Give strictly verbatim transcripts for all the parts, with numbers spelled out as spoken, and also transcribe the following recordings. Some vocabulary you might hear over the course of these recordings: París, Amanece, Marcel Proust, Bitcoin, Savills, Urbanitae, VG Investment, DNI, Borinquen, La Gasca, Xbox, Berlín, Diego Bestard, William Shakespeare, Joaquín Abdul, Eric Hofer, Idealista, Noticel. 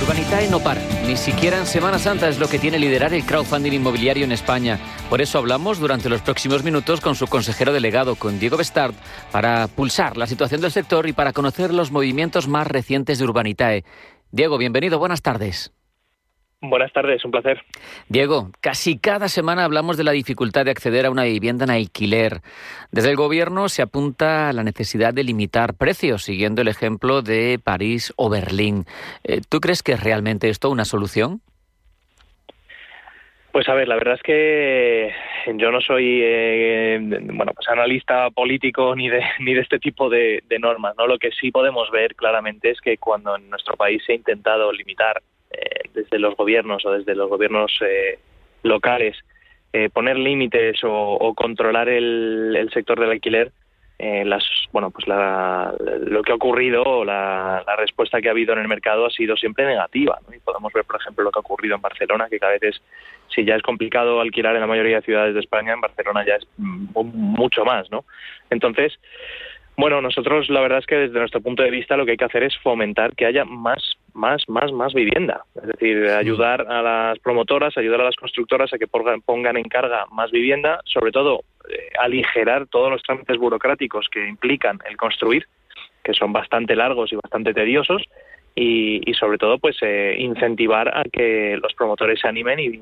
Urbanitae no para, ni siquiera en Semana Santa es lo que tiene liderar el crowdfunding inmobiliario en España. Por eso hablamos durante los próximos minutos con su consejero delegado, con Diego Bestard, para pulsar la situación del sector y para conocer los movimientos más recientes de Urbanitae. Diego, bienvenido, buenas tardes. Buenas tardes, un placer. Diego, casi cada semana hablamos de la dificultad de acceder a una vivienda en alquiler. Desde el Gobierno se apunta a la necesidad de limitar precios, siguiendo el ejemplo de París o Berlín. ¿Tú crees que es realmente esto una solución? Pues a ver, la verdad es que yo no soy eh, bueno, pues analista político ni de ni de este tipo de, de normas, ¿no? Lo que sí podemos ver claramente es que cuando en nuestro país se ha intentado limitar desde los gobiernos o desde los gobiernos eh, locales, eh, poner límites o, o controlar el, el sector del alquiler, eh, las bueno pues la, lo que ha ocurrido o la, la respuesta que ha habido en el mercado ha sido siempre negativa, ¿no? Y podemos ver, por ejemplo, lo que ha ocurrido en Barcelona, que cada vez, si ya es complicado alquilar en la mayoría de ciudades de España, en Barcelona ya es mucho más, ¿no? Entonces, bueno, nosotros la verdad es que desde nuestro punto de vista lo que hay que hacer es fomentar que haya más, más, más, más vivienda. Es decir, ayudar a las promotoras, ayudar a las constructoras a que pongan en carga más vivienda, sobre todo eh, aligerar todos los trámites burocráticos que implican el construir, que son bastante largos y bastante tediosos, y, y sobre todo pues eh, incentivar a que los promotores se animen y, y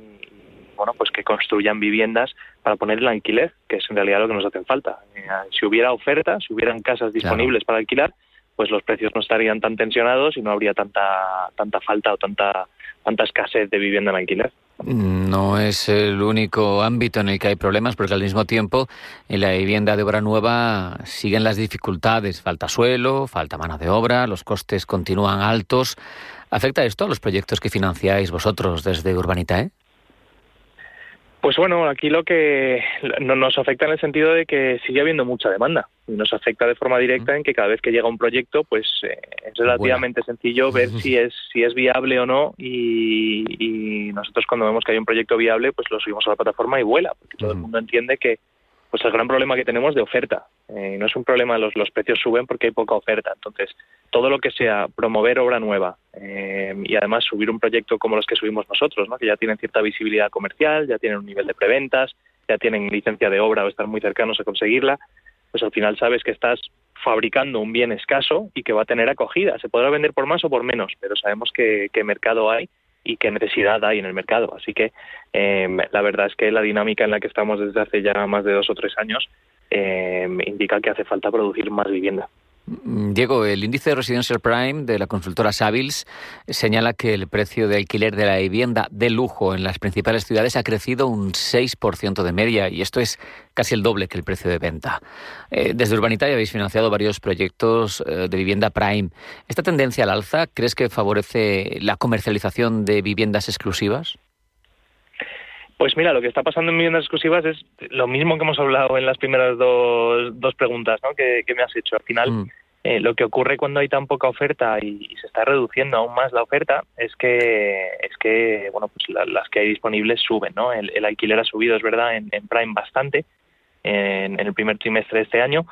bueno, pues que construyan viviendas para poner el alquiler, que es en realidad lo que nos hace falta. Eh, si hubiera oferta, si hubieran casas disponibles, claro, para alquilar, pues los precios no estarían tan tensionados y no habría tanta tanta falta o tanta tanta escasez de vivienda en alquiler. No es el único ámbito en el que hay problemas, porque al mismo tiempo en la vivienda de obra nueva siguen las dificultades. Falta suelo, falta mano de obra, los costes continúan altos. ¿Afecta esto a los proyectos que financiáis vosotros desde Urbanitae? Pues bueno, aquí lo que nos afecta en el sentido de que sigue habiendo mucha demanda. Nos afecta de forma directa en que cada vez que llega un proyecto, pues eh, es relativamente bueno. sencillo ver si es si es viable o no. Y, y nosotros cuando vemos que hay un proyecto viable, pues lo subimos a la plataforma y vuela, porque todo el mundo entiende que pues el gran problema que tenemos es de oferta. Eh, no es un problema, los, los precios suben porque hay poca oferta. Entonces, todo lo que sea promover obra nueva eh, y además subir un proyecto como los que subimos nosotros, ¿no? Que ya tienen cierta visibilidad comercial, ya tienen un nivel de preventas, ya tienen licencia de obra o están muy cercanos a conseguirla, pues al final sabes que estás fabricando un bien escaso y que va a tener acogida. Se podrá vender por más o por menos, pero sabemos que, que mercado hay y qué necesidad hay en el mercado. Así que eh, la verdad es que la dinámica en la que estamos desde hace ya más de dos o tres años eh, indica que hace falta producir más vivienda. Diego, el índice de Residential Prime de la consultora Savills señala que el precio de alquiler de la vivienda de lujo en las principales ciudades ha crecido un seis por ciento de media, y esto es casi el doble que el precio de venta. Eh, desde Urbanitae habéis financiado varios proyectos eh, de vivienda Prime. ¿Esta tendencia al alza crees que favorece la comercialización de viviendas exclusivas? Pues mira, lo que está pasando en viviendas exclusivas es lo mismo que hemos hablado en las primeras dos, dos preguntas, ¿no? que, que me has hecho. Al final, mm. eh, lo que ocurre cuando hay tan poca oferta y, y se está reduciendo aún más la oferta es que es que bueno, pues la, las que hay disponibles suben, ¿no? El, el alquiler ha subido, es verdad, en, en Prime bastante en, en el primer trimestre de este año.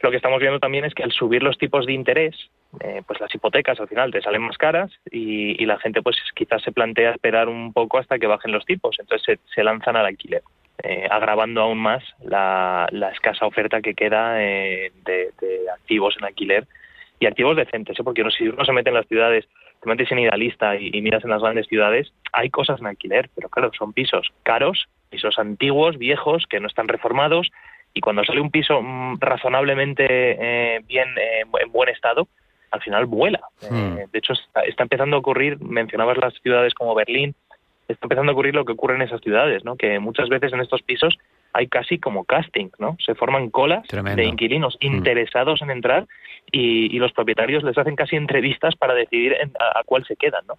Lo que estamos viendo también es que al subir los tipos de interés, eh, pues las hipotecas al final te salen más caras y, y la gente pues quizás se plantea esperar un poco hasta que bajen los tipos. Entonces se, se lanzan al alquiler, eh, agravando aún más la, la escasa oferta que queda eh, de, de activos en alquiler y activos decentes, ¿eh? Porque uno, si uno se mete en las ciudades, te metes en idealista y, y miras en las grandes ciudades, hay cosas en alquiler, pero claro, son pisos caros, pisos antiguos, viejos, que no están reformados. Y cuando sale un piso razonablemente eh, bien, eh, en buen estado, al final vuela. Mm. Eh, de hecho, está, está empezando a ocurrir, mencionabas las ciudades como Berlín, está empezando a ocurrir lo que ocurre en esas ciudades, ¿no? Que muchas veces en estos pisos hay casi como casting, ¿no? Se forman colas, tremendo, de inquilinos interesados mm. en entrar y, y los propietarios les hacen casi entrevistas para decidir en, a, a cuál se quedan, ¿no?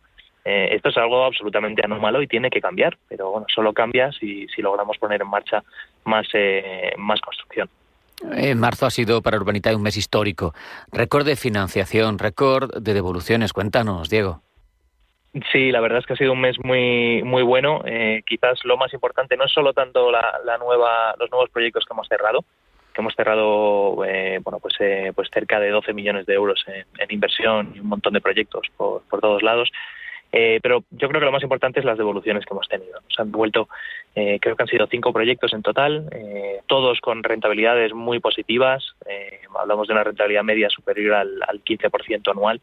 Eh, esto es algo absolutamente anómalo y tiene que cambiar, pero bueno, solo cambia si, si logramos poner en marcha más, eh, más construcción. Eh, marzo ha sido para Urbanitae un mes histórico. Récord de financiación, récord de devoluciones. Cuéntanos, Diego. Sí, la verdad es que ha sido un mes muy muy bueno. Eh, quizás lo más importante no es solo tanto la, la nueva, los nuevos proyectos que hemos cerrado, que hemos cerrado eh, bueno pues eh, pues cerca de doce millones de euros en, en inversión y un montón de proyectos por, por todos lados. Eh, pero yo creo que lo más importante es las devoluciones que hemos tenido. Nos han vuelto, eh, creo que han sido cinco proyectos en total, eh, todos con rentabilidades muy positivas. Eh, hablamos de una rentabilidad media superior al, al quince por ciento anual.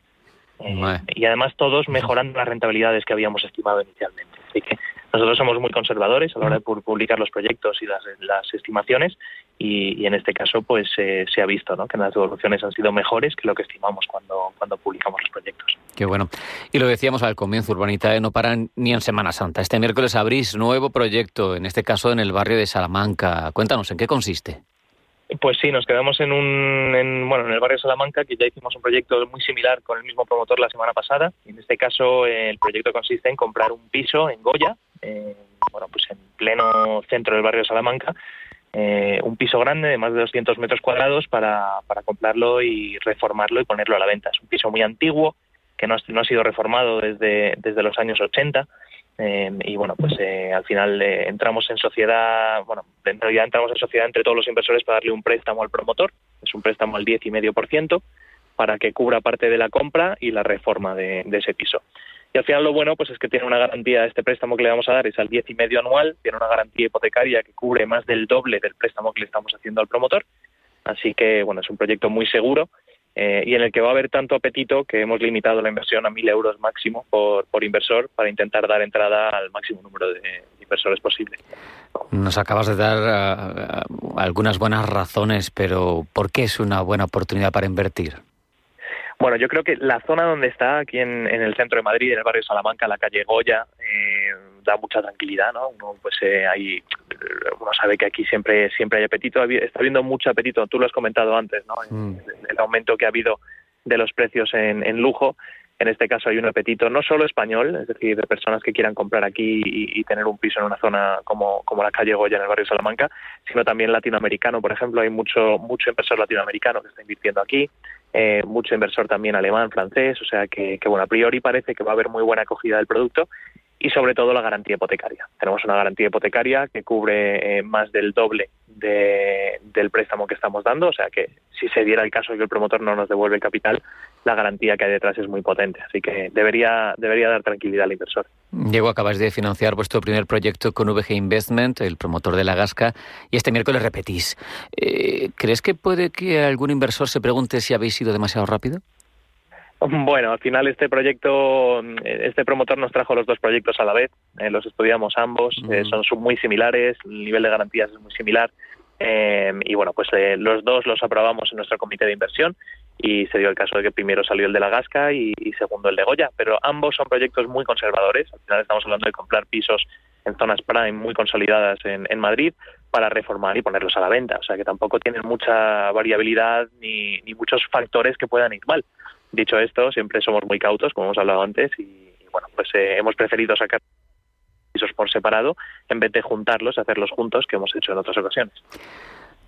Eh, bueno. Y además todos mejorando las rentabilidades que habíamos estimado inicialmente. Así que nosotros somos muy conservadores a la hora de publicar los proyectos y las, las estimaciones, y, y en este caso pues eh, se ha visto, ¿no?, que las devoluciones han sido mejores que lo que estimamos cuando, cuando publicamos los proyectos. Qué bueno. Y lo decíamos al comienzo, Urbanitae no paran ni en Semana Santa. Este miércoles abrís nuevo proyecto, en este caso en el barrio de Salamanca. Cuéntanos, ¿en qué consiste? Pues sí, nos quedamos en un en, bueno en el barrio de Salamanca, que ya hicimos un proyecto muy similar con el mismo promotor la semana pasada. En este caso eh, el proyecto consiste en comprar un piso en Goya, eh, bueno pues en pleno centro del barrio de Salamanca, eh, un piso grande de más de doscientos metros cuadrados para, para comprarlo y reformarlo y ponerlo a la venta. Es un piso muy antiguo que no ha, no ha sido reformado desde, desde los años ochenta. Eh, y bueno, pues eh, al final eh, entramos en sociedad, bueno, en realidad entramos en sociedad entre todos los inversores para darle un préstamo al promotor. Es un préstamo al diez coma cinco por ciento para que cubra parte de la compra y la reforma de, de ese piso. Y al final lo bueno pues es que tiene una garantía, este préstamo que le vamos a dar es al diez coma cinco por ciento anual, tiene una garantía hipotecaria que cubre más del doble del préstamo que le estamos haciendo al promotor. Así que bueno, es un proyecto muy seguro. Eh, y en el que va a haber tanto apetito que hemos limitado la inversión a mil euros máximo por, por inversor para intentar dar entrada al máximo número de inversores posible. Nos acabas de dar uh, algunas buenas razones, pero ¿por qué es una buena oportunidad para invertir? Bueno, yo creo que la zona donde está, aquí en, en el centro de Madrid, en el barrio de Salamanca, la calle Goya, eh, da mucha tranquilidad, ¿no? Uno pues eh, ahí, uno sabe que aquí siempre siempre hay apetito, está habiendo mucho apetito. Tú lo has comentado antes, ¿no? Mm. El, el aumento que ha habido de los precios en, en lujo. En este caso hay un apetito no solo español, es decir, de personas que quieran comprar aquí y, y tener un piso en una zona como, como la calle Goya en el barrio de Salamanca, sino también latinoamericano. Por ejemplo, hay mucho mucho inversor latinoamericano que está invirtiendo aquí, eh, mucho inversor también alemán, francés, o sea que, que bueno, a priori parece que va a haber muy buena acogida del producto. Y sobre todo la garantía hipotecaria. Tenemos una garantía hipotecaria que cubre eh, más del doble de, del préstamo que estamos dando. O sea que si se diera el caso de que el promotor no nos devuelve el capital, la garantía que hay detrás es muy potente. Así que debería, debería dar tranquilidad al inversor. Diego, acabáis de financiar vuestro primer proyecto con V G Investment, el promotor de La Gasca, y este miércoles repetís. Eh, ¿Crees que puede que algún inversor se pregunte si habéis ido demasiado rápido? Bueno, al final este proyecto, este promotor nos trajo los dos proyectos a la vez, eh, los estudiamos ambos, mm. eh, son muy similares, el nivel de garantías es muy similar, eh, y bueno, pues eh, los dos los aprobamos en nuestro comité de inversión y se dio el caso de que primero salió el de La Gasca y, y segundo el de Goya, pero ambos son proyectos muy conservadores. Al final estamos hablando de comprar pisos en zonas prime muy consolidadas en, en Madrid para reformar y ponerlos a la venta, o sea que tampoco tienen mucha variabilidad ni, ni muchos factores que puedan ir mal. Dicho esto, siempre somos muy cautos, como hemos hablado antes, y, y bueno, pues eh, hemos preferido sacar pisos por separado en vez de juntarlos, hacerlos juntos, que hemos hecho en otras ocasiones.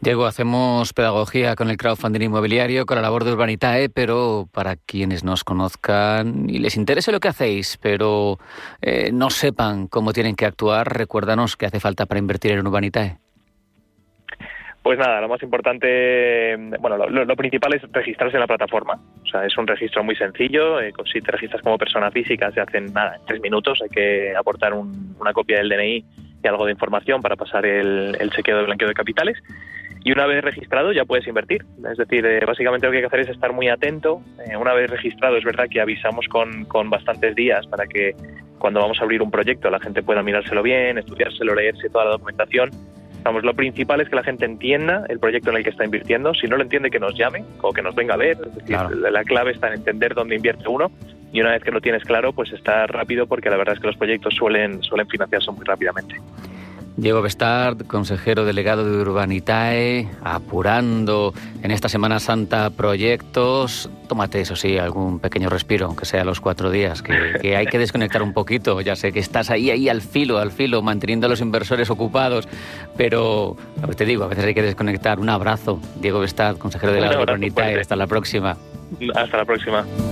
Diego, hacemos pedagogía con el crowdfunding inmobiliario, con la labor de Urbanitae, pero para quienes nos conozcan y les interese lo que hacéis, pero eh, no sepan cómo tienen que actuar, recuérdanos qué hace falta para invertir en Urbanitae. Pues nada, lo más importante, bueno, lo, lo principal es registrarse en la plataforma. O sea, es un registro muy sencillo. Eh, si te registras como persona física, se hacen nada, en tres minutos. Hay que aportar un, una copia del D N I y algo de información para pasar el, el chequeo de blanqueo de capitales. Y una vez registrado ya puedes invertir. Es decir, eh, básicamente lo que hay que hacer es estar muy atento. Eh, una vez registrado, es verdad que avisamos con, con bastantes días para que cuando vamos a abrir un proyecto la gente pueda mirárselo bien, estudiárselo, leerse toda la documentación. Vamos, lo principal es que la gente entienda el proyecto en el que está invirtiendo. Si no lo entiende, que nos llame o que nos venga a ver. Es decir, claro. La clave está en entender dónde invierte uno. Y una vez que lo tienes claro, pues está rápido, porque la verdad es que los proyectos suelen, suelen financiarse muy rápidamente. Diego Bestard, consejero delegado de Urbanitae, apurando en esta Semana Santa proyectos. Tómate, eso sí, algún pequeño respiro, aunque sea los cuatro días, que, que hay que desconectar un poquito. Ya sé que estás ahí, ahí al filo, al filo, manteniendo a los inversores ocupados, pero lo que te digo, a veces hay que desconectar. Un abrazo, Diego Bestard, consejero delegado de Urbanitae. Hasta la próxima. Hasta la próxima.